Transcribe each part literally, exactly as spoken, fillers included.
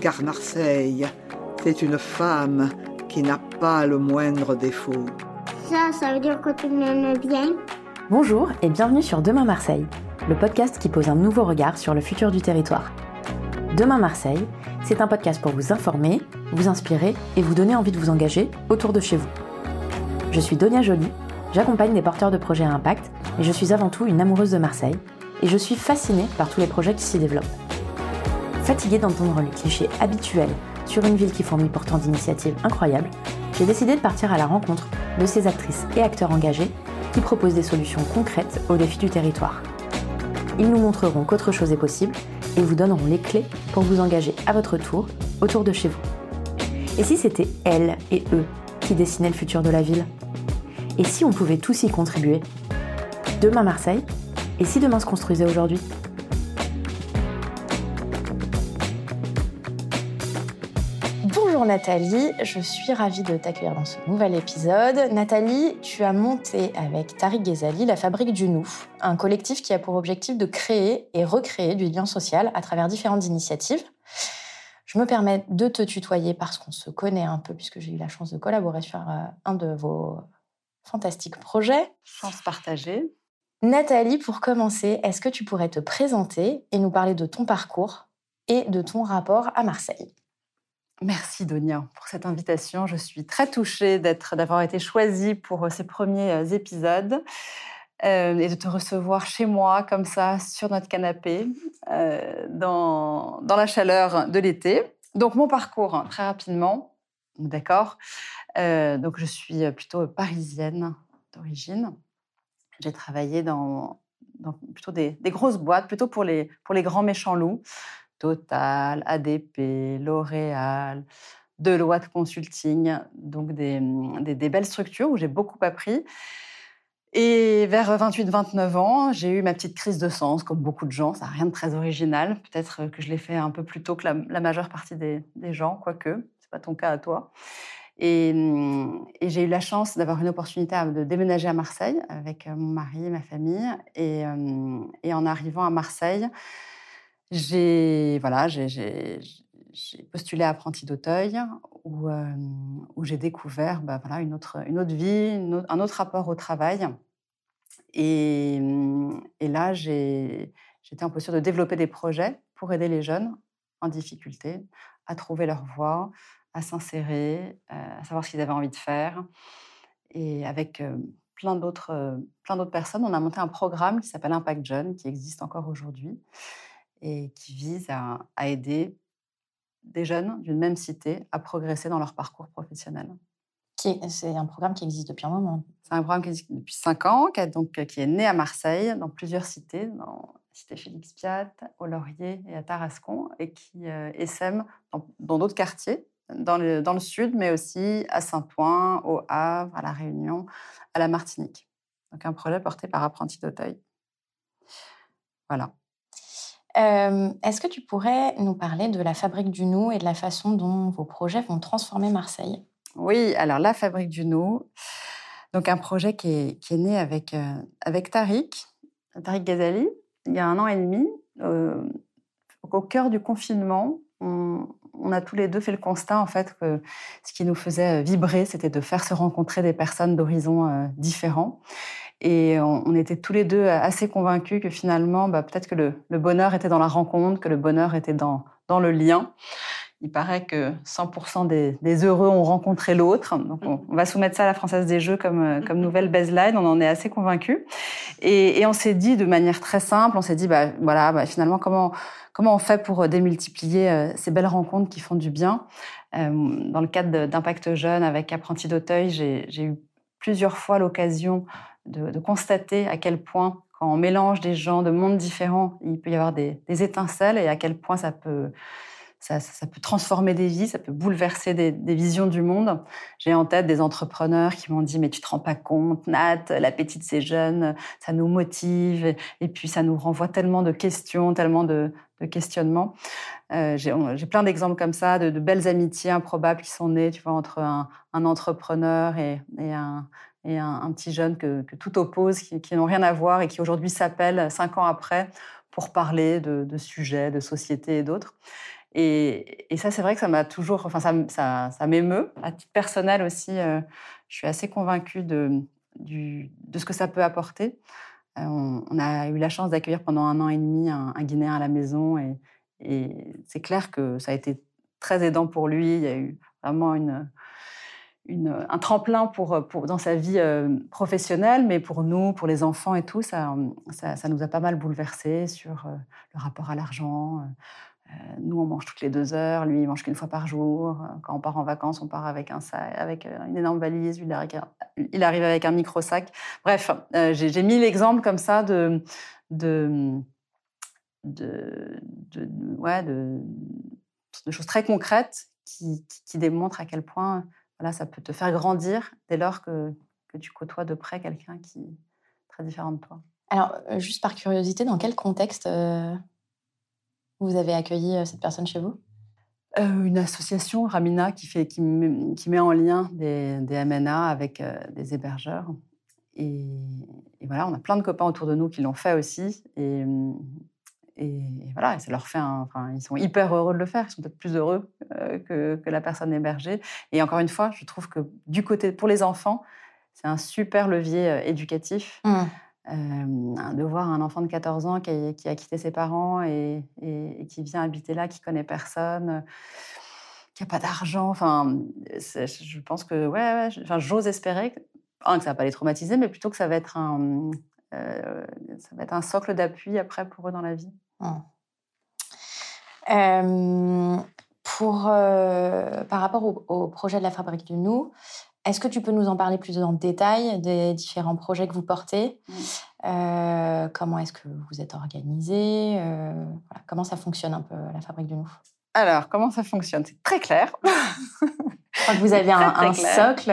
car Marseille, c'est une femme qui n'a pas le moindre défaut. Ça, ça veut dire que tu m'aimes bien. Bonjour et bienvenue sur Demain Marseille, le podcast qui pose un nouveau regard sur le futur du territoire. Demain Marseille, c'est un podcast pour vous informer, vous inspirer et vous donner envie de vous engager autour de chez vous. Je suis Donia Jolie, j'accompagne des porteurs de projets à impact et je suis avant tout une amoureuse de Marseille et je suis fascinée par tous les projets qui s'y développent. Fatiguée d'entendre les clichés habituels sur une ville qui fournit pourtant d'initiatives incroyables, j'ai décidé de partir à la rencontre de ces actrices et acteurs engagés qui proposent des solutions concrètes aux défis du territoire. Ils nous montreront qu'autre chose est possible et vous donneront les clés pour vous engager à votre tour, autour de chez vous. Et si c'était elles et eux qui dessinaient le futur de la ville ? Et si on pouvait tous y contribuer ? Demain Marseille ? Et si demain se construisait aujourd'hui ? Bonjour Nathalie, je suis ravie de t'accueillir dans ce nouvel épisode. Nathalie, tu as monté avec Tarik Ghezali La Fabrique du Nous, un collectif qui a pour objectif de créer et recréer du lien social à travers différentes initiatives. Je me permets de te tutoyer parce qu'on se connaît un peu, puisque j'ai eu la chance de collaborer sur un de vos fantastiques projets. Chance partagée. Nathalie, pour commencer, est-ce que tu pourrais te présenter et nous parler de ton parcours et de ton rapport à Marseille ? Merci Donia pour cette invitation. Je suis très touchée d'être, d'avoir été choisie pour ces premiers épisodes euh, et de te recevoir chez moi comme ça sur notre canapé euh, dans, dans la chaleur de l'été. Donc mon parcours très rapidement, d'accord. Euh, donc je suis plutôt parisienne d'origine. J'ai travaillé dans, dans plutôt des, des grosses boîtes, plutôt pour les pour les grands méchants loups. Total, A D P, L'Oréal, Deloitte Consulting, donc des, des, des belles structures où j'ai beaucoup appris. Et vers vingt-huit vingt-neuf ans, j'ai eu ma petite crise de sens, comme beaucoup de gens, ça n'a rien de très original. Peut-être que je l'ai fait un peu plus tôt que la, la majeure partie des, des gens, quoique, ce n'est pas ton cas à toi. Et, et j'ai eu la chance d'avoir une opportunité de déménager à Marseille avec mon mari et ma famille. Et, et en arrivant à Marseille, J'ai, voilà, j'ai, j'ai, j'ai postulé à Apprentis d'Auteuil où, euh, où j'ai découvert bah, voilà, une, autre, une autre vie, une autre, un autre rapport au travail. Et, et là, j'ai, j'étais un peu sûre de développer des projets pour aider les jeunes en difficulté à trouver leur voie, à s'insérer, euh, à savoir ce qu'ils avaient envie de faire. Et avec euh, plein, d'autres, euh, plein d'autres personnes, on a monté un programme qui s'appelle Impact Jeune, qui existe encore aujourd'hui, et qui vise à, à aider des jeunes d'une même cité à progresser dans leur parcours professionnel. C'est un programme qui existe depuis un moment. C'est un programme qui existe depuis cinq ans, qui, a donc, qui est né à Marseille, dans plusieurs cités, dans la cité Félix Pyat, au Laurier et à Tarascon, et qui euh, essaime dans, dans d'autres quartiers, dans le, dans le sud, mais aussi à Saint-Ouen, au Havre, à La Réunion, à la Martinique. Donc un projet porté par Apprentis d'Auteuil. Voilà. Euh, est-ce que tu pourrais nous parler de la Fabrique du Nous et de la façon dont vos projets vont transformer Marseille ? Oui, alors la Fabrique du Nous, donc un projet qui est, qui est né avec, euh, avec Tarik, Tarik Ghezali, il y a un an et demi. Euh, au cœur du confinement, on, on a tous les deux fait le constat en fait, que ce qui nous faisait vibrer, c'était de faire se rencontrer des personnes d'horizons euh, différents. Et on, on était tous les deux assez convaincus que finalement, bah, peut-être que le, le bonheur était dans la rencontre, que le bonheur était dans, dans le lien. Il paraît que cent pour cent des, des heureux ont rencontré l'autre. Donc, on, on va soumettre ça à la Française des Jeux comme, comme nouvelle baseline. On en est assez convaincus. Et, et on s'est dit de manière très simple, on s'est dit, bah, voilà, bah, finalement, comment, comment on fait pour démultiplier euh, ces belles rencontres qui font du bien ? Euh, dans le cadre de, d'Impact Jeune, avec Apprentis d'Auteuil, j'ai, j'ai eu plusieurs fois l'occasion De, de constater à quel point, quand on mélange des gens de mondes différents, il peut y avoir des, des étincelles et à quel point ça peut, ça, ça peut transformer des vies, ça peut bouleverser des, des visions du monde. J'ai en tête des entrepreneurs qui m'ont dit « mais tu ne te rends pas compte, Nat, l'appétit de ces jeunes, ça nous motive et, et puis ça nous renvoie tellement de questions, tellement de, de questionnements euh, ». J'ai, j'ai plein d'exemples comme ça, de, de belles amitiés improbables qui sont nées, tu vois, entre un, un entrepreneur et, et un... et un, un petit jeune que, que tout oppose, qui, qui n'ont rien à voir et qui aujourd'hui s'appelle cinq ans après pour parler de, de sujets, de société et d'autres. Et, et ça, c'est vrai que ça m'a toujours... Enfin, ça, ça, ça m'émeut. À titre personnel aussi, euh, je suis assez convaincue de, du, de ce que ça peut apporter. Euh, on, on a eu la chance d'accueillir pendant un an et demi un, un Guinéen à la maison. Et, et c'est clair que ça a été très aidant pour lui. Il y a eu vraiment une... Une, un tremplin pour, pour, dans sa vie euh, professionnelle, mais pour nous, pour les enfants et tout, ça, ça, ça nous a pas mal bouleversés sur euh, le rapport à l'argent. Euh, nous, on mange toutes les deux heures, lui, il mange qu'une fois par jour. Quand on part en vacances, on part avec, un sac, avec une énorme valise, lui, il arrive, il arrive avec un micro-sac. Bref, euh, j'ai, j'ai mis l'exemple comme ça de... de, de, de, de ouais, de, de choses très concrètes qui, qui, qui démontrent à quel point... Voilà, ça peut te faire grandir dès lors que, que tu côtoies de près quelqu'un qui est très différent de toi. Alors, juste par curiosité, dans quel contexte euh, vous avez accueilli euh, cette personne chez vous ? euh, Une association, Ramina, qui, fait, qui, met, qui met en lien des, des M N A avec euh, des hébergeurs. Et, et voilà, on a plein de copains autour de nous qui l'ont fait aussi. Et, et, et voilà, et ça leur fait un, enfin, ils sont hyper heureux de le faire. Ils sont peut-être plus heureux euh, que, que la personne hébergée. Et encore une fois, je trouve que du côté pour les enfants, c'est un super levier euh, éducatif. Mmh. Euh, de voir un enfant de quatorze ans qui a, qui a quitté ses parents et, et, et qui vient habiter là, qui connaît personne, euh, qui a pas d'argent. Enfin, je pense que ouais, ouais j'ose espérer que, un, que ça va pas les traumatiser, mais plutôt que ça va être un, euh, ça va être un socle d'appui après pour eux dans la vie. Hum. Euh, pour, euh, par rapport au, au projet de la Fabrique du Nous, est-ce que tu peux nous en parler plus en détail des différents projets que vous portez ? Hum. euh, Comment est-ce que vous êtes organisé ? euh, voilà, Comment ça fonctionne un peu la Fabrique du Nous ? Alors, comment ça fonctionne ? C'est très clair. Je crois que vous avez un, un socle.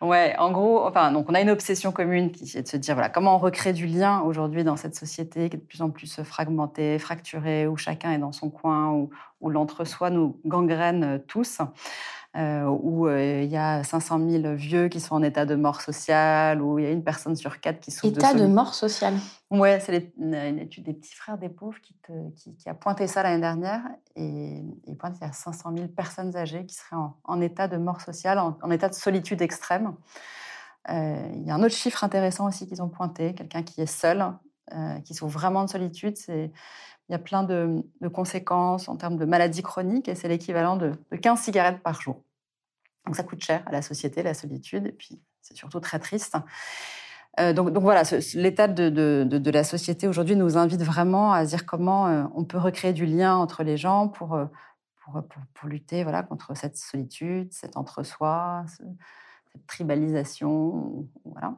Ouais, en gros, enfin, donc on a une obsession commune qui est de se dire voilà, comment on recrée du lien aujourd'hui dans cette société qui est de plus en plus fragmentée, fracturée, où chacun est dans son coin, où, où l'entre-soi nous gangrène tous, euh, où il euh, y a cinq cent mille vieux qui sont en état de mort sociale, où il y a une personne sur quatre qui souffre de... État de, de mort sociale. Ouais, c'est les, une étude des petits frères des pauvres qui, te, qui, qui a pointé ça l'année dernière. Et il pointe qu'il y a cinq cent mille personnes âgées qui seraient en, en état de mort sociale, en, en état de solitude extrême. Euh, il y a un autre chiffre intéressant aussi qu'ils ont pointé, quelqu'un qui est seul, euh, qui souffre vraiment de solitude. C'est, il y a plein de, de conséquences en termes de maladies chroniques et c'est l'équivalent de, de quinze cigarettes par jour. Donc ça coûte cher à la société, la solitude, et puis c'est surtout très triste. Euh, donc, donc voilà, ce, l'état de, de, de, de la société aujourd'hui nous invite vraiment à dire comment euh, on peut recréer du lien entre les gens pour, pour, pour, pour lutter voilà, contre cette solitude, cet entre-soi, ce, cette tribalisation. Voilà.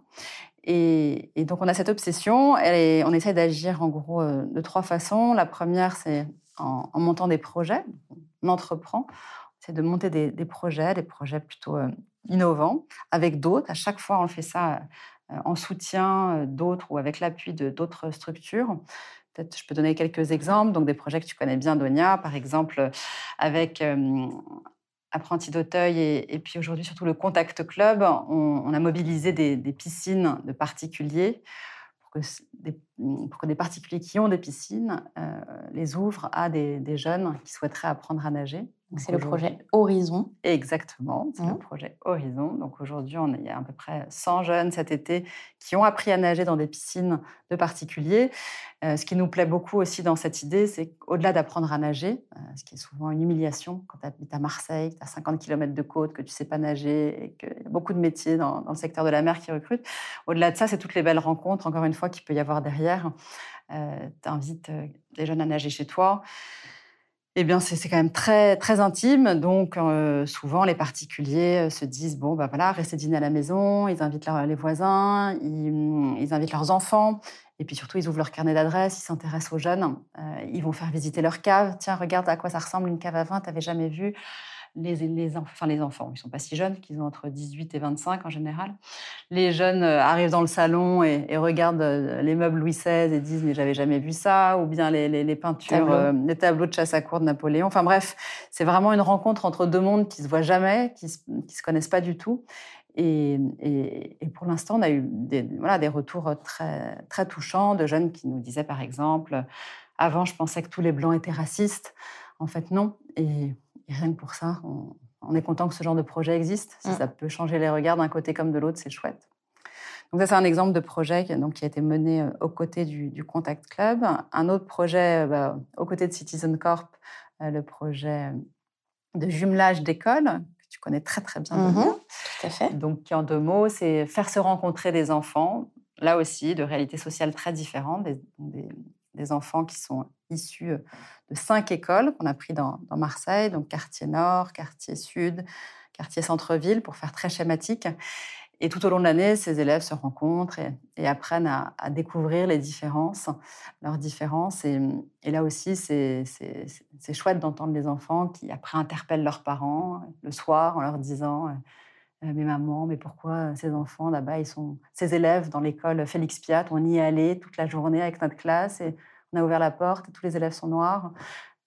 Et, et donc on a cette obsession, et on essaie d'agir en gros euh, de trois façons. La première, c'est en, en montant des projets, on entreprend, c'est de monter des, des projets, des projets plutôt euh, innovants, avec d'autres. À chaque fois, on fait ça... Euh, en soutien d'autres ou avec l'appui de, d'autres structures. Peut-être je peux donner quelques exemples, donc des projets que tu connais bien, Donia, par exemple avec euh, Apprentis d'Auteuil et, et puis aujourd'hui surtout le Contact Club, on, on a mobilisé des, des piscines de particuliers pour que des, pour que des particuliers qui ont des piscines euh, les ouvrent à des, des jeunes qui souhaiteraient apprendre à nager. Donc c'est le projet Horizon. Exactement, c'est mmh. le projet Horizon. Donc aujourd'hui, on a, il y a à peu près cent jeunes cet été qui ont appris à nager dans des piscines de particuliers. Euh, ce qui nous plaît beaucoup aussi dans cette idée, c'est qu'au-delà d'apprendre à nager, euh, ce qui est souvent une humiliation quand tu habites à Marseille, que tu as cinquante kilomètres de côte, que tu ne sais pas nager, et qu'il y a beaucoup de métiers dans, dans le secteur de la mer qui recrutent, au-delà de ça, c'est toutes les belles rencontres, encore une fois, qu'il peut y avoir derrière. Euh, tu invites euh, des jeunes à nager chez toi. Eh bien, c'est, c'est quand même très, très intime. Donc, euh, souvent, les particuliers se disent « Bon, ben voilà, restez dîner à la maison. » Ils invitent leur, les voisins, ils, ils invitent leurs enfants. Et puis surtout, ils ouvrent leur carnet d'adresses, ils s'intéressent aux jeunes. Euh, ils vont faire visiter leur cave. « Tiens, regarde à quoi ça ressemble une cave à vin, t'avais jamais vu. » Les, les, enfin, les enfants, ils ne sont pas si jeunes, qu'ils ont entre dix-huit et vingt-cinq en général. Les jeunes euh, arrivent dans le salon et, et regardent euh, les meubles Louis seize et disent « mais j'avais jamais vu ça », ou bien les, les, les peintures, Tableau. euh, les tableaux de chasse à cour de Napoléon. Enfin bref, c'est vraiment une rencontre entre deux mondes qui ne se voient jamais, qui ne se, se connaissent pas du tout. Et, et, et pour l'instant, on a eu des, voilà, des retours très, très touchants de jeunes qui nous disaient par exemple « avant, je pensais que tous les Blancs étaient racistes ». En fait, non. Et, et rien que pour ça, on, on est content que ce genre de projet existe. Si mmh. ça peut changer les regards d'un côté comme de l'autre, c'est chouette. Donc ça, c'est un exemple de projet qui, donc, qui a été mené aux côtés du, du Contact Club. Un autre projet, bah, aux côtés de Citizen Corp, le projet de jumelage d'écoles, que tu connais très, très bien. Mmh, tout à fait. Donc, qui, en deux mots, c'est faire se rencontrer des enfants, là aussi, de réalités sociales très différentes, des, des, des enfants qui sont issus de cinq écoles qu'on a pris dans, dans Marseille, donc quartier nord, quartier sud, quartier centre-ville, pour faire très schématique. Et tout au long de l'année, ces élèves se rencontrent et, et apprennent à, à découvrir les différences, leurs différences. Et, et là aussi, c'est, c'est, c'est chouette d'entendre les enfants qui, après, interpellent leurs parents le soir en leur disant « Mais maman, mais pourquoi ces enfants là-bas, ils sont ces élèves dans l'école Félix Pyat, on y est allé toute la journée avec notre classe et on a ouvert la porte et tous les élèves sont noirs.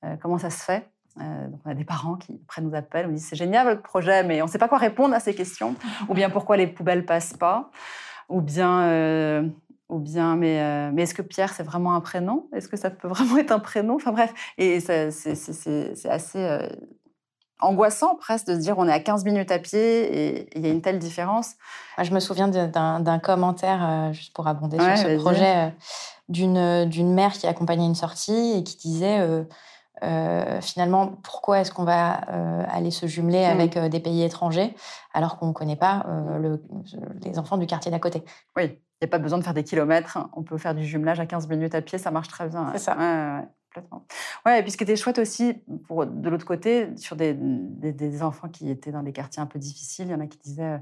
Euh, comment ça se fait ?» Euh, donc on a des parents qui après nous appellent, nous disent c'est génial votre projet, mais on ne sait pas quoi répondre à ces questions, ou bien pourquoi les poubelles passent pas, ou bien, euh, ou bien mais, euh, mais est-ce que Pierre c'est vraiment un prénom ? Est-ce que ça peut vraiment être un prénom ? Enfin bref, et ça, c'est, c'est, c'est, c'est assez euh, angoissant presque de se dire on est à quinze minutes à pied et il y a une telle différence. Moi, je me souviens d'un, d'un commentaire, euh, juste pour abonder ouais, sur ce projet, euh, d'une, d'une mère qui accompagnait une sortie et qui disait... Euh, Euh, finalement, pourquoi est-ce qu'on va euh, aller se jumeler mmh. avec euh, des pays étrangers alors qu'on ne connaît pas euh, le, les enfants du quartier d'à côté ? Oui, il n'y a pas besoin de faire des kilomètres. On peut faire du jumelage à quinze minutes à pied, ça marche très bien. C'est ça. Ouais, ouais, complètement. Ouais, et puis ce qui était chouette aussi, pour, de l'autre côté, sur des, des, des enfants qui étaient dans des quartiers un peu difficiles, il y en a qui disaient... Euh,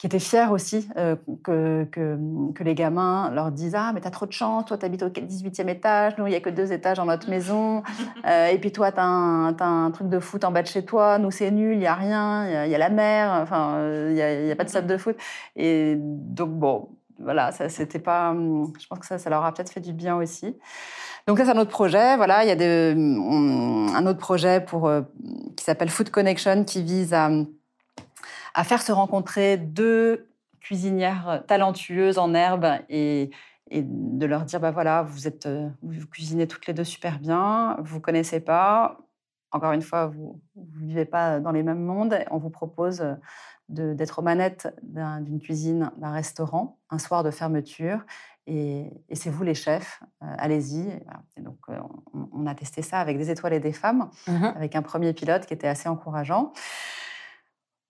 qui étaient fiers aussi euh, que, que, que les gamins leur disent « Ah, mais t'as trop de chance, toi t'habites au dix-huitième étage, nous il n'y a que deux étages dans notre maison, euh, et puis toi t'as un, t'as un truc de foot en bas de chez toi, nous c'est nul, il n'y a rien, il y a, y a la mer, enfin il n'y a, y a pas de salle de foot. » Et donc bon, voilà, ça, c'était pas... Je pense que ça, ça leur a peut-être fait du bien aussi. Donc ça, c'est un autre projet. Voilà, il y a de, on, un autre projet pour, euh, qui s'appelle Food Connection qui vise à... à faire se rencontrer deux cuisinières talentueuses en herbe et, et de leur dire, bah voilà, vous, êtes, vous cuisinez toutes les deux super bien, vous ne connaissez pas, encore une fois, vous ne vivez pas dans les mêmes mondes, on vous propose de, d'être aux manettes d'un, d'une cuisine, d'un restaurant, un soir de fermeture, et, et c'est vous les chefs, euh, allez-y. Et voilà. Et donc, on, on a testé ça avec des étoiles et des femmes, mmh. avec un premier pilote qui était assez encourageant.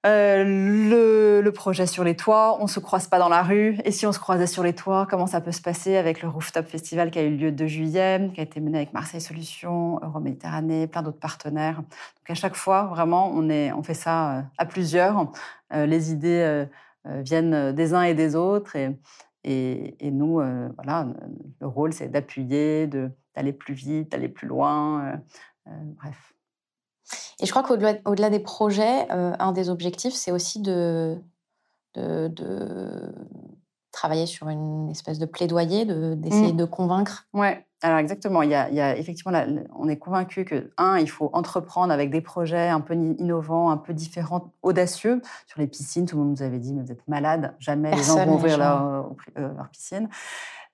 Euh, le, le projet sur les toits, on ne se croise pas dans la rue, et si on se croisait sur les toits, comment ça peut se passer avec le Rooftop Festival qui a eu lieu le deux juillet, qui a été mené avec Marseille Solutions, EuroMéditerranée, plein d'autres partenaires. Donc à chaque fois, vraiment, on, est, on fait ça à plusieurs. Euh, les idées euh, viennent des uns et des autres, et, et, et nous, euh, voilà, le rôle, c'est d'appuyer, de, d'aller plus vite, d'aller plus loin, euh, euh, bref. Et je crois qu'au-delà au-delà des projets, euh, un des objectifs, c'est aussi de, de, de travailler sur une espèce de plaidoyer, de, d'essayer mmh. de convaincre. Oui, alors exactement. Il y a, il y a effectivement, là, on est convaincu que, un, il faut entreprendre avec des projets un peu innovants, un peu différents, audacieux. Sur les piscines, tout le monde nous avait dit, mais vous êtes malades, jamais Personne les gens vont ouvrir leur, leur piscine.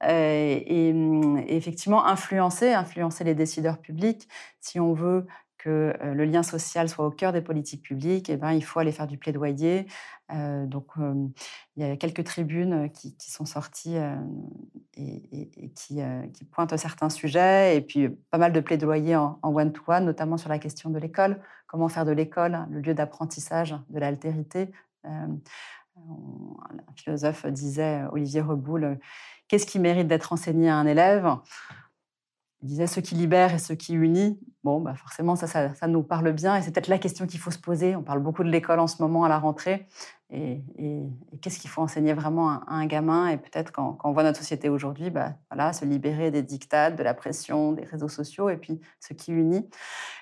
Euh, et, et effectivement, influencer, influencer les décideurs publics, si on veut... que le lien social soit au cœur des politiques publiques, eh ben, il faut aller faire du plaidoyer. Euh, donc, euh, il y a quelques tribunes qui, qui sont sorties euh, et, et, et qui, euh, qui pointent certains sujets, et puis pas mal de plaidoyers en, en one-to-one, notamment sur la question de l'école. Comment faire de l'école le lieu d'apprentissage de l'altérité ? euh, Un philosophe disait, Olivier Reboul, « Qu'est-ce qui mérite d'être enseigné à un élève ?» Il disait « ce qui libère et ce qui unit ». Bon, bah forcément, ça, ça, ça nous parle bien. Et c'est peut-être la question qu'il faut se poser. On parle beaucoup de l'école en ce moment à la rentrée. Et, et, et qu'est-ce qu'il faut enseigner vraiment à, à un gamin ? Et peut-être quand, quand on voit notre société aujourd'hui, bah, voilà, se libérer des diktats, de la pression, des réseaux sociaux, et puis ce qui unit.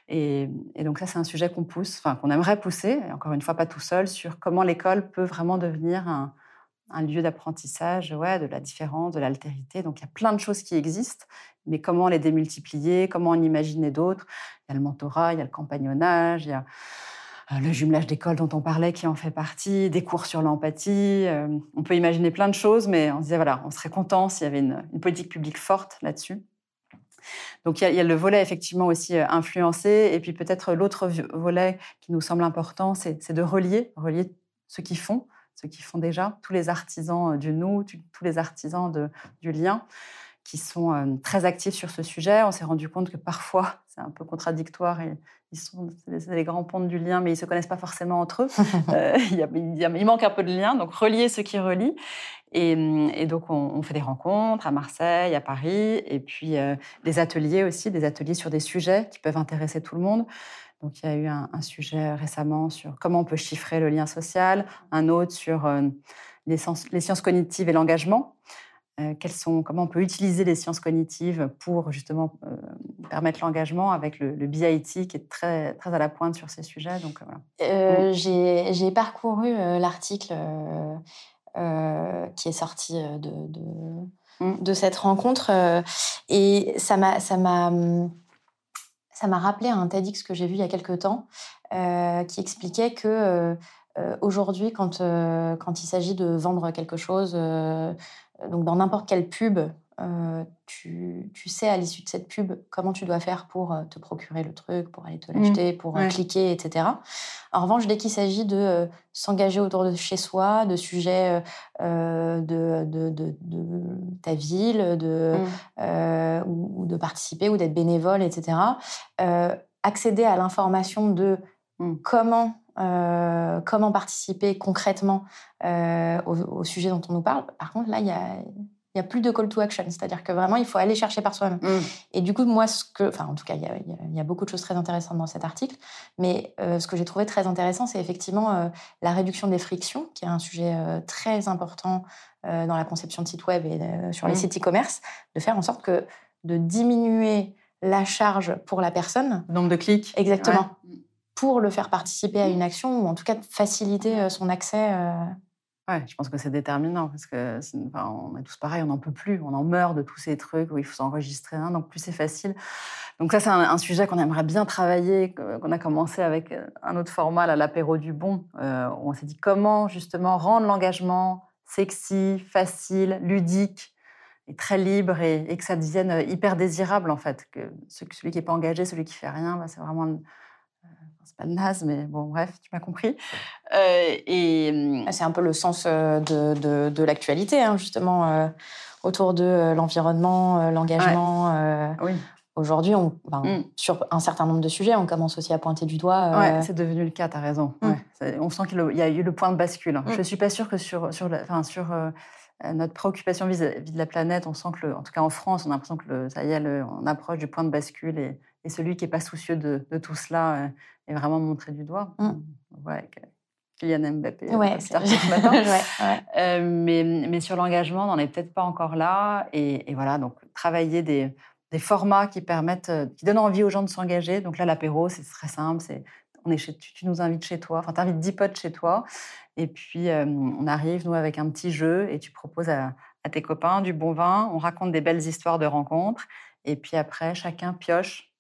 Et, et donc ça, c'est un sujet qu'on pousse, enfin qu'on aimerait pousser, et encore une fois pas tout seul, sur comment l'école peut vraiment devenir un, un lieu d'apprentissage, ouais, de la différence, de l'altérité. Donc il y a plein de choses qui existent. Mais comment les démultiplier, comment en imaginer d'autres ? Il y a le mentorat, il y a le compagnonnage, il y a le jumelage d'écoles dont on parlait qui en fait partie, des cours sur l'empathie. On peut imaginer plein de choses, mais on se disait, voilà, on serait content s'il y avait une, une politique publique forte là-dessus. Donc, il y, y a le volet effectivement aussi influencé. Et puis, peut-être l'autre volet qui nous semble important, c'est, c'est de relier, relier ceux qui font, ceux qui font déjà, tous les artisans du nous, tous les artisans de, du lien, qui sont très actifs sur ce sujet. On s'est rendu compte que parfois, c'est un peu contradictoire, et ils sont les grands pontes du lien, mais ils ne se connaissent pas forcément entre eux. euh, il, y a, il manque un peu de lien, donc relier ceux qui relient. Et, et donc, on, on fait des rencontres à Marseille, à Paris, et puis euh, des ateliers aussi, des ateliers sur des sujets qui peuvent intéresser tout le monde. Donc, il y a eu un, un sujet récemment sur comment on peut chiffrer le lien social, un autre sur euh, les, sens, les sciences cognitives et l'engagement. Euh, quelles sont, comment on peut utiliser les sciences cognitives pour justement euh, permettre l'engagement avec le, le B I T qui est très, très à la pointe sur ces sujets. Donc, voilà. euh, j'ai, j'ai parcouru euh, l'article euh, euh, qui est sorti de, de, mm. de cette rencontre euh, et ça m'a, ça, m'a, ça m'a rappelé un TEDx que j'ai vu il y a quelques temps euh, qui expliquait que euh, euh, aujourd'hui, quand, euh, quand il s'agit de vendre quelque chose... Euh, Donc, dans n'importe quelle pub, euh, tu, tu sais à l'issue de cette pub comment tu dois faire pour te procurer le truc, pour aller te l'acheter, mmh, pour ouais. cliquer, et cetera. En revanche, dès qu'il s'agit de euh, s'engager autour de chez soi, de sujets euh, de, de, de, de ta ville, de, mmh. euh, ou, ou de participer ou d'être bénévole, et cetera, euh, accéder à l'information de mmh. comment... Euh, comment participer concrètement euh, au, au sujet dont on nous parle. Par contre, là, il n'y a, y a plus de call to action. C'est-à-dire que vraiment, il faut aller chercher par soi-même. Mm. Et du coup, moi, ce que... Enfin, en tout cas, il y a, y a beaucoup de choses très intéressantes dans cet article. Mais euh, ce que j'ai trouvé très intéressant, c'est effectivement euh, la réduction des frictions, qui est un sujet euh, très important euh, dans la conception de sites web et euh, sur mm. les sites e-commerce, de faire en sorte que de diminuer la charge pour la personne. Le nombre de clics. Exactement. Ouais. Pour le faire participer à une action ou en tout cas faciliter son accès. Ouais, je pense que c'est déterminant parce que c'est, enfin, on est tous pareils, on n'en peut plus, on en meurt de tous ces trucs où il faut s'enregistrer un, donc plus c'est facile. Donc ça, c'est un, un sujet qu'on aimerait bien travailler, qu'on a commencé avec un autre format, là, l'apéro du bon, euh, où on s'est dit comment justement rendre l'engagement sexy, facile, ludique, et très libre et, et que ça devienne hyper désirable en fait. Que celui qui n'est pas engagé, celui qui fait rien, bah, c'est vraiment... Une, c'est pas de naze, mais bon, bref, tu m'as compris. Euh, et c'est un peu le sens de, de, de l'actualité, hein, justement, euh, autour de l'environnement, euh, l'engagement. Ouais. Euh, oui. Aujourd'hui, on, ben, mm. sur un certain nombre de sujets, on commence aussi à pointer du doigt. Euh... Ouais, c'est devenu le cas, t'as raison. Mm. Ouais. On sent qu'il y a eu le point de bascule. Hein. Mm. Je suis pas sûre que sur, sur, la, enfin, sur euh, notre préoccupation vis-à-vis de la planète, on sent que, le, en tout cas en France, on a l'impression que le, ça y est, le, on approche du point de bascule et, et celui qui n'est pas soucieux de, de tout cela euh, est vraiment montré du doigt. Mm. Voilà, avec Kylian Mbappé. Ouais, c'est vrai. Ce matin. ouais, ouais. Euh, mais, mais sur l'engagement, on n'en est peut-être pas encore là. Et, et voilà, donc travailler des... des formats qui permettent, qui donnent envie aux gens de s'engager. Donc là, l'apéro, c'est très simple. C'est, on est chez, tu, tu nous invites chez toi, enfin, tu invites dix potes chez toi. Et puis, euh, on arrive, nous, avec un petit jeu et tu proposes à, à tes copains du bon vin. On raconte des belles histoires de rencontres. Et puis après, chacun pioche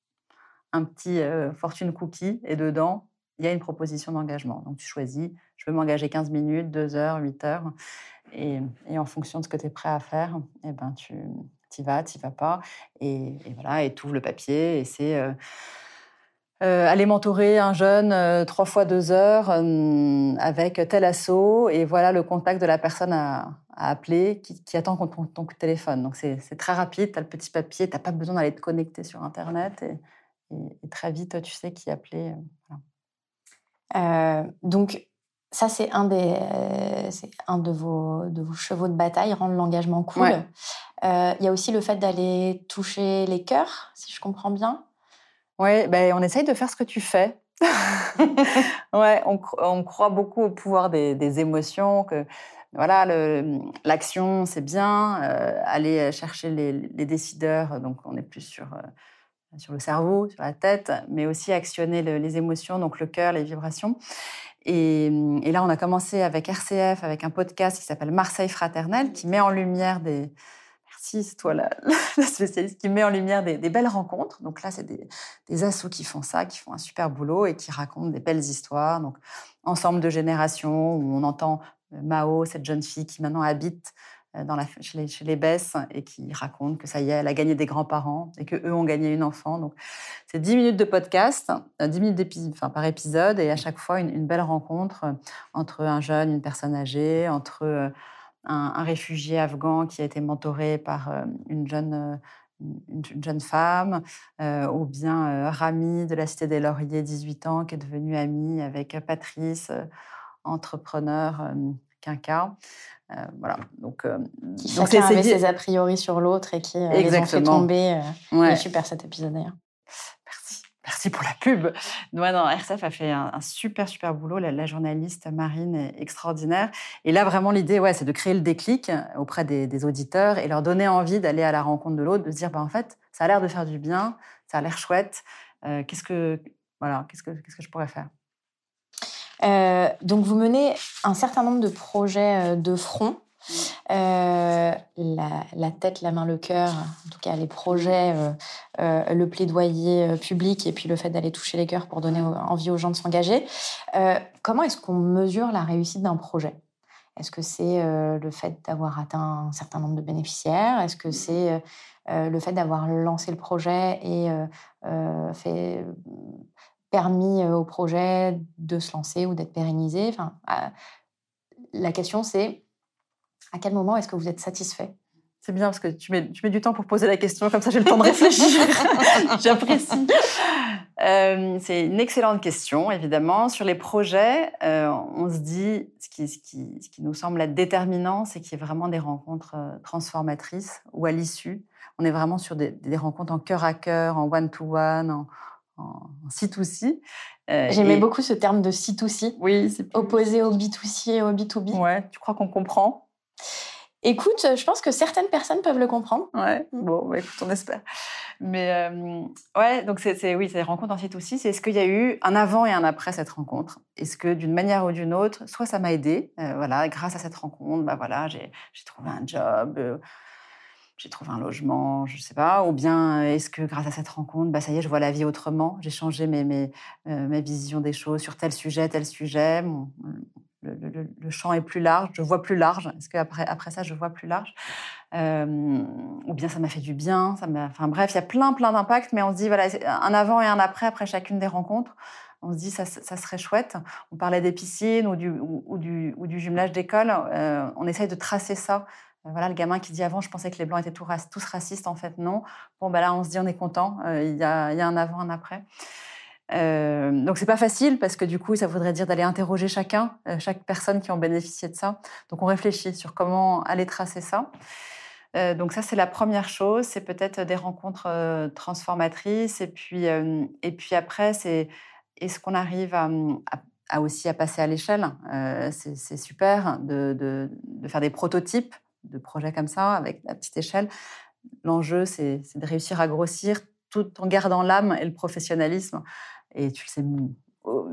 un petit euh, fortune cookie. Et dedans, il y a une proposition d'engagement. Donc, tu choisis, je veux m'engager quinze minutes, deux heures, huit heures. Et, et en fonction de ce que tu es prêt à faire, eh ben, tu... t'y vas, t'y vas pas, et, et voilà, et t'ouvres le papier, et c'est euh, euh, aller mentorer un jeune euh, trois fois deux heures euh, avec tel assaut, et voilà le contact de la personne à, à appeler qui, qui attend ton, ton téléphone. Donc c'est, c'est très rapide, t'as le petit papier, t'as pas besoin d'aller te connecter sur Internet, et, et, et très vite, tu sais qui appeler. Euh, voilà. euh, donc, ça, c'est un, des, euh, c'est un de, vos, de vos chevaux de bataille, rendre l'engagement cool. Ouais. Euh, y a aussi le fait d'aller toucher les cœurs, si je comprends bien. Oui, ben, on essaye de faire ce que tu fais. ouais, on, on croit beaucoup au pouvoir des, des émotions, que voilà, le, l'action, c'est bien. Euh, aller chercher les, les décideurs, donc on est plus sur... Euh, sur le cerveau, sur la tête, mais aussi actionner le, les émotions, donc le cœur, les vibrations. Et, et là, on a commencé avec R C F, avec un podcast qui s'appelle Marseille Fraternelle, qui met en lumière des... Merci, c'est toi la, la spécialiste, qui met en lumière des, des belles rencontres. Donc là, c'est des, des assos qui font ça, qui font un super boulot et qui racontent des belles histoires. Donc, ensemble de générations, où on entend Mao, cette jeune fille qui maintenant habite dans la, chez, les, chez les Besses et qui raconte que ça y est, elle a gagné des grands-parents et qu'eux ont gagné une enfant. Donc, c'est dix minutes de podcast, dix minutes d'épi- enfin, par épisode et à chaque fois une, une belle rencontre entre un jeune, une personne âgée, entre un, un réfugié afghan qui a été mentoré par une jeune... une jeune femme, euh, ou bien euh, Rami de la Cité des Lauriers, dix-huit ans, qui est devenue amie avec Patrice, euh, entrepreneur euh, quinca. Euh, voilà. Donc, euh, qui donc chacun avait ses a priori sur l'autre et qui euh, les ont fait tomber. Euh, ouais. Super cet épisode d'ailleurs. Merci. Merci pour la pub. Non, non, R C F a fait un, un super, super boulot. La, la journaliste Marine est extraordinaire. Et là, vraiment, l'idée, ouais, c'est de créer le déclic auprès des, des auditeurs et leur donner envie d'aller à la rencontre de l'autre, de se dire, bah, en fait, ça a l'air de faire du bien, ça a l'air chouette. Euh, qu'est-ce que, voilà, qu'est-ce que, qu'est-ce que je pourrais faire ? euh, Donc, vous menez un certain nombre de projets de front. Euh, la, la tête, la main, le cœur, en tout cas les projets, euh, euh, le plaidoyer euh, public et puis le fait d'aller toucher les cœurs pour donner envie aux gens de s'engager. Euh, comment est-ce qu'on mesure la réussite d'un projet ? Est-ce que c'est euh, le fait d'avoir atteint un certain nombre de bénéficiaires ? Est-ce que c'est euh, le fait d'avoir lancé le projet et euh, euh, fait... permis au projet de se lancer ou d'être pérennisé ? Enfin, euh, la question c'est à quel moment est-ce que vous êtes satisfait ? C'est bien parce que tu mets, tu mets du temps pour poser la question, comme ça j'ai le temps de réfléchir. J'apprécie. Euh, c'est une excellente question, évidemment. Sur les projets, euh, on se dit, ce qui, ce, qui, ce qui nous semble être déterminant, c'est qu'il y ait vraiment des rencontres euh, transformatrices ou à l'issue. On est vraiment sur des, des rencontres en cœur à cœur, en one-to-one, en, en C deux C. Euh, J'aimais et... beaucoup ce terme de C deux C, oui, c'est plus... opposé au B deux C et au B deux B. Ouais, tu crois qu'on comprend ? Écoute, je pense que certaines personnes peuvent le comprendre. Ouais. Bon, bah écoute, on espère. Mais euh, ouais, donc c'est, c'est oui, c'est des rencontres en site aussi. C'est est-ce qu'il y a eu un avant et un après cette rencontre ? Est-ce que d'une manière ou d'une autre, soit ça m'a aidée, euh, voilà, grâce à cette rencontre, bah voilà, j'ai, j'ai trouvé un job, euh, j'ai trouvé un logement, je sais pas. Ou bien est-ce que grâce à cette rencontre, bah ça y est, je vois la vie autrement. J'ai changé mes mes euh, ma vision des choses sur tel sujet, tel sujet. Mon, Le, le, le champ est plus large, je vois plus large. Est-ce qu'après après ça, je vois plus large ? euh, Ou bien ça m'a fait du bien, ça m'a... Enfin bref, il y a plein, plein d'impacts, mais on se dit, voilà, un avant et un après, après chacune des rencontres, on se dit, ça, ça serait chouette. On parlait des piscines ou du, ou, ou du, ou du jumelage d'école. Euh, on essaye de tracer ça. Voilà, le gamin qui dit avant, je pensais que les Blancs étaient tous racistes, en fait, non. Bon, ben là, on se dit, on est content, il euh, y a, y a un avant, un après. Euh, donc c'est pas facile parce que du coup ça voudrait dire d'aller interroger chacun, euh, chaque personne qui en bénéficiait de ça. Donc on réfléchit sur comment aller tracer ça. Euh, donc ça c'est la première chose, c'est peut-être des rencontres euh, transformatrices et puis euh, et puis après c'est est-ce qu'on arrive à, à, à aussi à passer à l'échelle. Euh, c'est, c'est super de, de de faire des prototypes de projets comme ça avec la petite échelle. L'enjeu c'est, c'est de réussir à grossir tout en gardant l'âme et le professionnalisme. Et tu le sais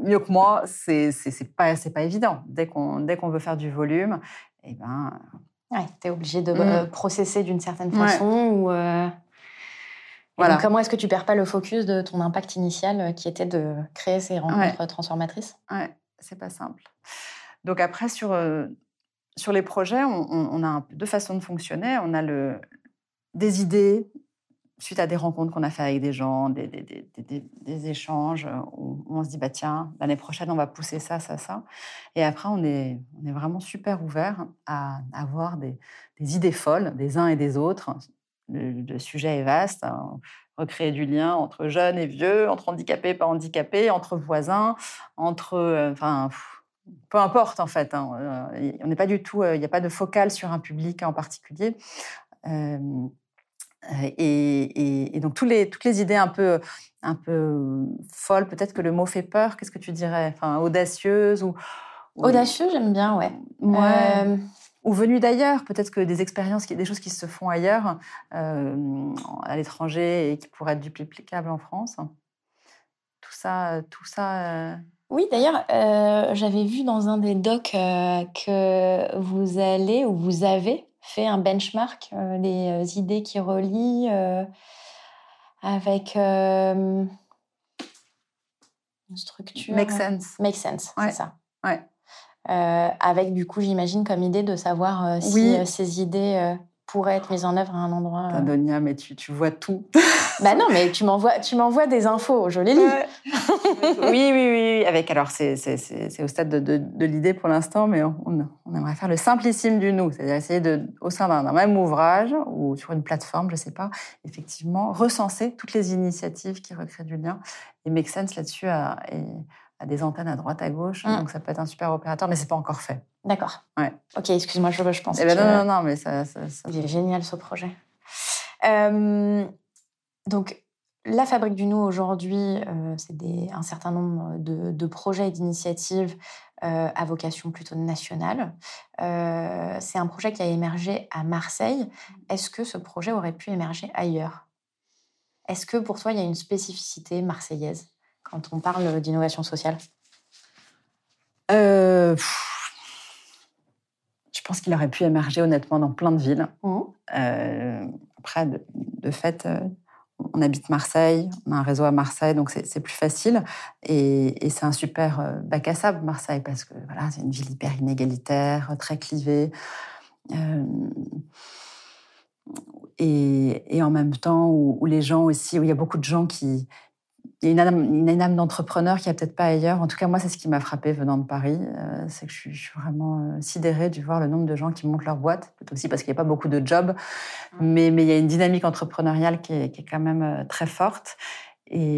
mieux que moi, c'est, c'est, c'est, pas, c'est pas évident. Dès qu'on, dès qu'on veut faire du volume, eh ben... Ouais, t'es obligé de mmh. euh, processer d'une certaine façon. Ouais. Ou, euh... voilà. Donc, comment est-ce que tu perds pas le focus de ton impact initial qui était de créer ces rencontres ouais. transformatrices ? Ouais, c'est pas simple. Donc après, sur, euh, sur les projets, on, on a deux façons de fonctionner. On a le, des idées... suite à des rencontres qu'on a fait avec des gens, des, des, des, des, des échanges où on se dit, bah, tiens, l'année prochaine, on va pousser ça, ça, ça. Et après, on est, on est vraiment super ouvert à avoir des, des idées folles des uns et des autres. Le, le sujet est vaste. Hein. Recréer du lien entre jeunes et vieux, entre handicapés et pas handicapés, entre voisins, entre... Euh, enfin, pff, peu importe, en fait. Hein. On n'est pas du tout... Il euh, n'y a pas de focale sur un public en particulier. Euh, Et, et, et donc tous les, toutes les idées un peu, un peu folles, peut-être que le mot fait peur, qu'est-ce que tu dirais ? Enfin, audacieuse ou, ou... Audacieux, j'aime bien, ouais. ouais. Euh... Ou venues d'ailleurs, peut-être que des expériences, des choses qui se font ailleurs, euh, à l'étranger et qui pourraient être duplicables en France. Tout ça... Tout ça euh... Oui, d'ailleurs, euh, j'avais vu dans un des docs euh, que vous allez, ou vous avez... fait un benchmark, euh, les euh, idées qui relient euh, avec euh, une structure... Make sense. Make sense, ouais. C'est ça. Ouais. euh, avec du coup, j'imagine, comme idée de savoir euh, si oui. euh, ces idées euh, pourraient être mises en œuvre à un endroit... Euh... Donia, mais tu, tu vois tout. Bah non, mais tu m'envoies, tu m'envoies des infos, je les lis. Euh, oui, oui, oui. Avec, alors, c'est, c'est, c'est, c'est au stade de, de, de l'idée pour l'instant, mais on, on aimerait faire le simplissime du nous, c'est-à-dire essayer de, au sein d'un, d'un même ouvrage ou sur une plateforme, je ne sais pas, effectivement, recenser toutes les initiatives qui recréent du lien. Et Make sense, là-dessus, a, a des antennes à droite, à gauche, mmh. donc ça peut être un super opérateur, mais ce n'est pas encore fait. D'accord. Ouais. Ok, excuse-moi, je, je pense eh ben que... Non, non, non, mais ça... ça, ça... Il est génial, ce projet. Euh... Donc, la Fabrique du Nous, aujourd'hui, euh, c'est des, un certain nombre de, de projets et d'initiatives euh, à vocation plutôt nationale. Euh, c'est un projet qui a émergé à Marseille. Est-ce que ce projet aurait pu émerger ailleurs ? Est-ce que, pour toi, il y a une spécificité marseillaise quand on parle d'innovation sociale ? euh, pff, Je pense qu'il aurait pu émerger, honnêtement, dans plein de villes. Mmh. Euh, après, de, de fait... Euh... On habite Marseille, on a un réseau à Marseille, donc c'est, c'est plus facile. Et, et c'est un super bac à sable, Marseille, parce que voilà, c'est une ville hyper inégalitaire, très clivée. Euh, et, et en même temps, où, où les gens aussi, où il y a beaucoup de gens qui... Il y a une âme, une, une âme d'entrepreneur qui n'y a peut-être pas ailleurs. En tout cas, moi, c'est ce qui m'a frappée venant de Paris. Euh, c'est que je suis, je suis vraiment euh, sidérée de voir le nombre de gens qui montent leur boîte. Peut-être aussi parce qu'il n'y a pas beaucoup de jobs. Mmh. Mais, mais il y a une dynamique entrepreneuriale qui est, qui est quand même euh, très forte. Et,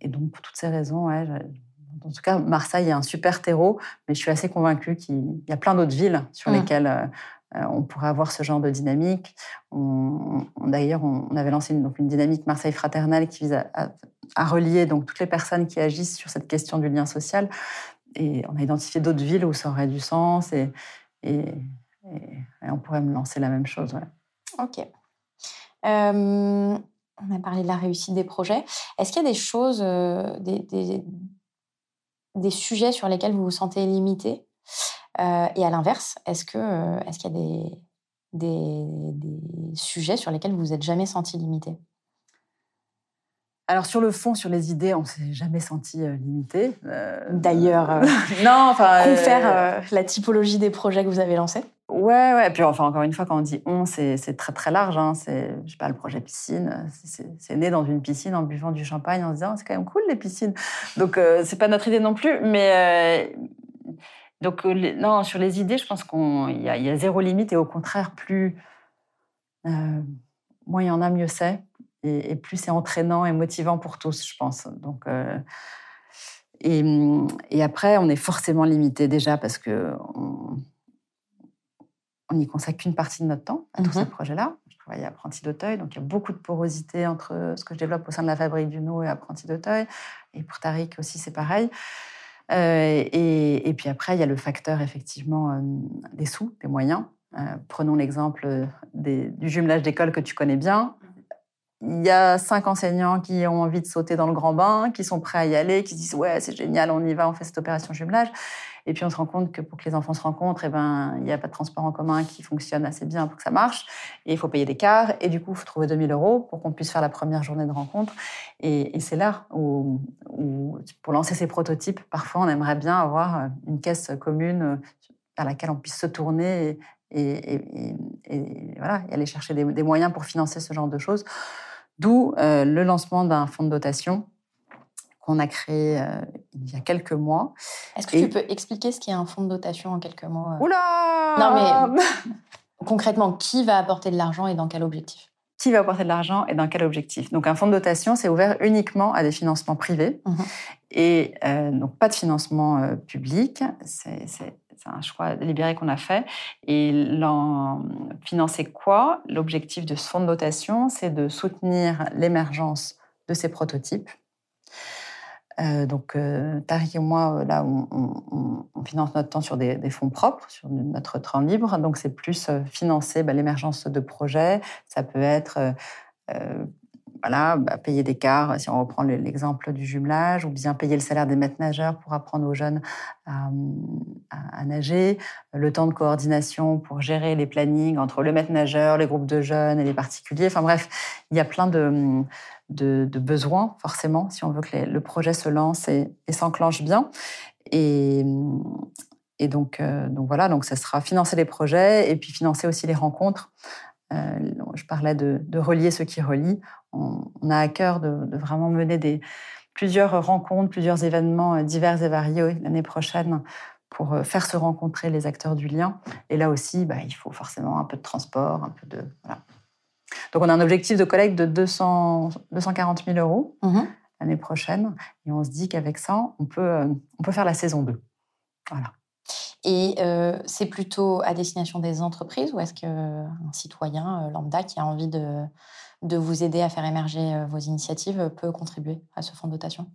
et donc, pour toutes ces raisons, ouais, je, en tout cas, Marseille est un super terreau. Mais je suis assez convaincue qu'il y a plein d'autres villes sur mmh. lesquelles... Euh, on pourrait avoir ce genre de dynamique. On, on, d'ailleurs, on, on avait lancé une, donc une dynamique Marseille Fraternelle qui vise à, à, à relier donc, toutes les personnes qui agissent sur cette question du lien social. Et on a identifié d'autres villes où ça aurait du sens et, et, et, et on pourrait me lancer la même chose. Ouais. OK. Euh, on a parlé de la réussite des projets. Est-ce qu'il y a des choses, euh, des, des, des sujets sur lesquels vous vous sentez limité ? Euh, et à l'inverse, est-ce, que, euh, est-ce qu'il y a des, des, des sujets sur lesquels vous vous êtes jamais senti limité ? Alors, sur le fond, sur les idées, on ne s'est jamais senti euh, limité. Euh, D'ailleurs, euh, non, enfin, confère euh, la typologie des projets que vous avez lancés. Ouais, ouais. Et puis, enfin, encore une fois, quand on dit on, c'est, c'est très, très large. Hein. C'est, je sais pas, le projet piscine, c'est, c'est, c'est né dans une piscine en buvant du champagne, en se disant, oh, c'est quand même cool, les piscines. Donc, euh, c'est pas notre idée non plus, mais... Euh, Donc, les, non, sur les idées, je pense qu'il y, y a zéro limite et au contraire, plus euh, moins il y en a, mieux c'est. Et, et plus c'est entraînant et motivant pour tous, je pense. Donc, euh, et, et après, on est forcément limité déjà parce qu'on n'y consacre qu'une partie de notre temps à mm-hmm. tous ces projets-là. Je travaille à Apprentis d'Auteuil, donc il y a beaucoup de porosité entre ce que je développe au sein de la Fabrique du Nous et Apprentis d'Auteuil. Et pour Tarik aussi, c'est pareil. Euh, et, et puis après, il y a le facteur effectivement euh, des sous, des moyens. Euh, prenons l'exemple des, du jumelage d'écoles que tu connais bien. Il y a cinq enseignants qui ont envie de sauter dans le grand bain, qui sont prêts à y aller, qui se disent « ouais, c'est génial, on y va, on fait cette opération jumelage ». Et puis on se rend compte que pour que les enfants se rencontrent, eh ben, il n'y a pas de transport en commun qui fonctionne assez bien pour que ça marche. Et il faut payer des cars. Et du coup, il faut trouver deux mille euros pour qu'on puisse faire la première journée de rencontre. Et, et c'est là où, où, pour lancer ces prototypes, parfois on aimerait bien avoir une caisse commune à laquelle on puisse se tourner et, et, et, et, voilà, et aller chercher des, des moyens pour financer ce genre de choses. D'où euh, le lancement d'un fonds de dotation qu'on a créé euh, il y a quelques mois. Est-ce que et... tu peux expliquer ce qu'est un fonds de dotation en quelques mots euh... Oula Non mais concrètement, qui va apporter de l'argent et dans quel objectif ? Qui va apporter de l'argent et dans quel objectif ? Donc un fonds de dotation, c'est ouvert uniquement à des financements privés mmh. et euh, donc pas de financement euh, public. C'est, c'est, c'est un choix délibéré qu'on a fait. Et l'en... financer quoi ? L'objectif de ce fonds de dotation, c'est de soutenir l'émergence de ces prototypes. Euh, donc euh, Tarik et moi, là, on, on, on finance notre temps sur des, des fonds propres, sur notre temps libre. Donc c'est plus euh, financer bah, l'émergence de projets. Ça peut être euh, euh, voilà, bah, payer des cars, si on reprend l'exemple du jumelage, ou bien payer le salaire des maîtres nageurs pour apprendre aux jeunes à, à, à nager, le temps de coordination pour gérer les plannings entre le maître nageur, les groupes de jeunes et les particuliers. Enfin bref, il y a plein de, de, de besoins, forcément, si on veut que les, le projet se lance et, et s'enclenche bien. Et, Et donc, euh, donc voilà, donc ça sera financer les projets et puis financer aussi les rencontres. Euh, je parlais de, de relier ce qui relie. On, on a à cœur de, de vraiment mener des, plusieurs rencontres, plusieurs événements divers et variés l'année prochaine pour faire se rencontrer les acteurs du lien. Et là aussi, bah, il faut forcément un peu de transport, un peu de... Voilà. Donc on a un objectif de collecte de deux cents, deux cent quarante mille euros mmh. l'année prochaine. Et on se dit qu'avec ça, on peut, on peut faire la saison deux. Voilà. Et euh, c'est plutôt à destination des entreprises ou est-ce qu'un citoyen lambda qui a envie de, de vous aider à faire émerger vos initiatives peut contribuer à ce fonds de dotation ?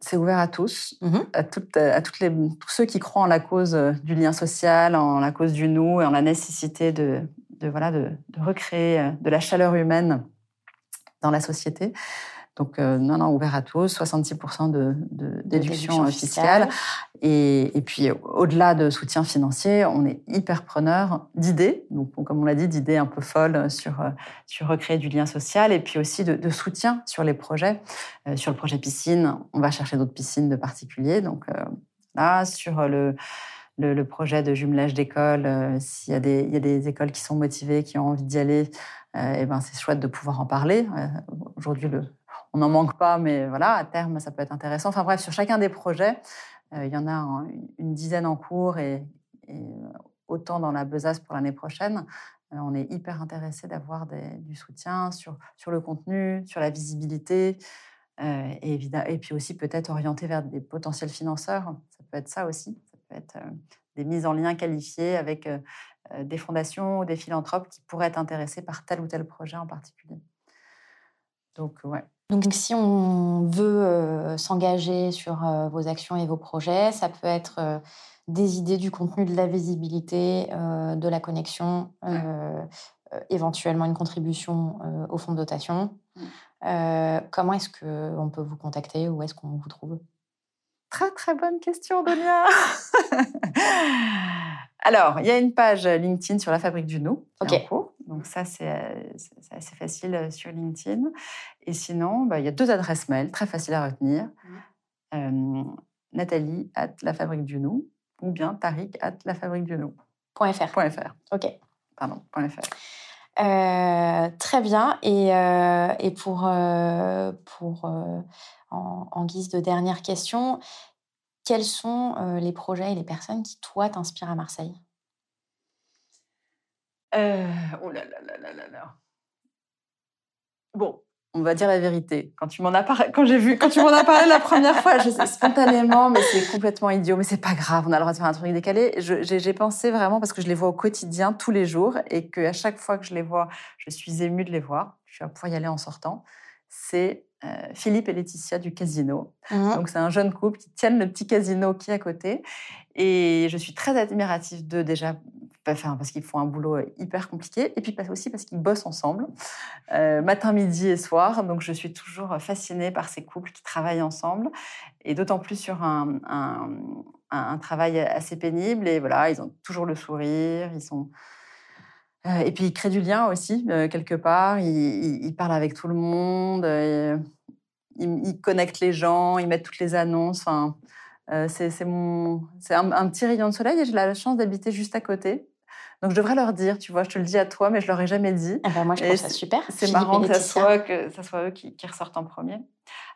C'est ouvert à tous, mmh. à, toutes, à toutes les, tous ceux qui croient en la cause du lien social, en la cause du nous et en la nécessité de, de, voilà, de, de recréer de la chaleur humaine dans la société. Donc, euh, non, non, ouvert à tous, soixante-six pour cent de, de, de déduction fiscale. fiscale. Et, et puis, au-delà de soutien financier, on est hyper preneur d'idées. Donc, comme on l'a dit, d'idées un peu folles sur, sur recréer du lien social et puis aussi de, de soutien sur les projets. Euh, sur le projet piscine, on va chercher d'autres piscines de particuliers. Donc, euh, là, sur le... Le, le projet de jumelage d'écoles, euh, s'il y a, des, il y a des écoles qui sont motivées, qui ont envie d'y aller, euh, et ben c'est chouette de pouvoir en parler. Euh, aujourd'hui, le, on n'en manque pas, mais voilà, à terme, ça peut être intéressant. Enfin bref, sur chacun des projets, euh, il y en a hein, une dizaine en cours et, et autant dans la besace pour l'année prochaine. Euh, on est hyper intéressés d'avoir des, du soutien sur, sur le contenu, sur la visibilité, euh, et, et puis aussi peut-être orienté vers des potentiels financeurs. Ça peut être ça aussi. Être, euh, des mises en lien qualifiées avec euh, euh, des fondations ou des philanthropes qui pourraient être intéressés par tel ou tel projet en particulier. Donc, ouais. Donc si on veut euh, s'engager sur euh, vos actions et vos projets, ça peut être euh, des idées du contenu, de la visibilité, euh, de la connexion, euh, ouais. euh, éventuellement une contribution euh, au fonds de dotation. Ouais. Euh, comment est-ce qu'on peut vous contacter? Où est-ce qu'on vous trouve? Très, très bonne question, Donia. Alors, il y a une page LinkedIn sur La Fabrique du Nous, qui est en cours. Donc ça, c'est, c'est assez facile sur LinkedIn. Et sinon, bah, il y a deux adresses mail, très faciles à retenir. Mm. Euh, Nathalie at La Fabrique du Nous ou bien Tarik at La Fabrique du Nous. .fr. .fr. OK. Pardon, .fr. Euh, très bien. Et, euh, et pour... Euh, pour euh, En, en guise de dernière question, quels sont euh, les projets et les personnes qui, toi, t'inspirent à Marseille ? euh, Oh là là là là là là. Bon, on va dire la vérité. Quand tu m'en as parlé, quand j'ai vu, quand tu m'en as parlé la première fois, je sais, spontanément, mais c'est complètement idiot, mais c'est pas grave, on a le droit de faire un truc décalé. Je, j'ai, j'ai pensé vraiment, parce que je les vois au quotidien, tous les jours, et qu'à chaque fois que je les vois, je suis émue de les voir. Je vais pouvoir y aller en sortant. C'est... Philippe et Laetitia du casino. Mmh. Donc, c'est un jeune couple qui tiennent le petit casino qui est à côté. Et je suis très admirative d'eux, déjà, enfin, parce qu'ils font un boulot hyper compliqué, et puis aussi parce qu'ils bossent ensemble, euh, matin, midi et soir. Donc, je suis toujours fascinée par ces couples qui travaillent ensemble, et d'autant plus sur un, un, un travail assez pénible. Et voilà, ils ont toujours le sourire, ils sont... Euh, et puis, ils créent du lien aussi, euh, quelque part. Ils, ils, ils parlent avec tout le monde. Euh, ils, ils connectent les gens. Ils mettent toutes les annonces. Enfin, euh, c'est, c'est, mon, c'est un, un petit rayon de soleil et j'ai la chance d'habiter juste à côté. Donc, je devrais leur dire, tu vois, je te le dis à toi, mais je ne leur ai jamais dit. Ah ben moi, je trouve ça super. C'est marrant que ça soit, que ça soit eux qui, qui ressortent en premier.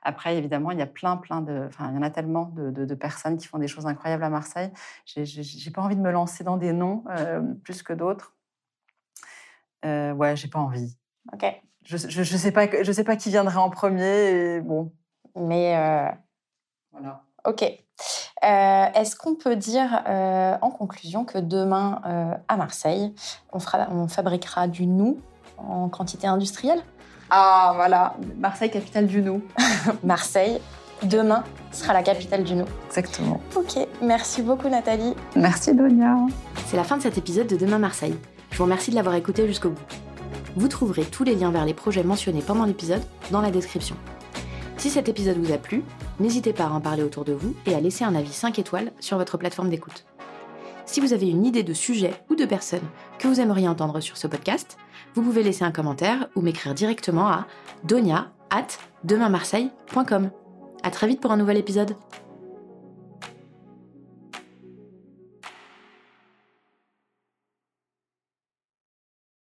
Après, évidemment, il y a plein, plein de... Enfin, il y en a tellement de, de, de personnes qui font des choses incroyables à Marseille. Je n'ai pas envie de me lancer dans des noms euh, plus que d'autres. Euh, ouais, j'ai pas envie. Ok. Je, je, je, sais pas, je sais pas qui viendrait en premier, et bon. Mais... Euh... Voilà. Ok. Euh, est-ce qu'on peut dire, euh, en conclusion, que demain, euh, à Marseille, on, fera, on fabriquera du nous en quantité industrielle ? Ah, voilà. Marseille, capitale du nous. Marseille, demain, sera la capitale du nous. Exactement. Ok. Merci beaucoup, Nathalie. Merci, Donia. C'est la fin de cet épisode de Demain Marseille. Je vous remercie de l'avoir écouté jusqu'au bout. Vous trouverez tous les liens vers les projets mentionnés pendant l'épisode dans la description. Si cet épisode vous a plu, n'hésitez pas à en parler autour de vous et à laisser un avis cinq étoiles sur votre plateforme d'écoute. Si vous avez une idée de sujet ou de personne que vous aimeriez entendre sur ce podcast, vous pouvez laisser un commentaire ou m'écrire directement à donia arobase demain marseille point com. À très vite pour un nouvel épisode.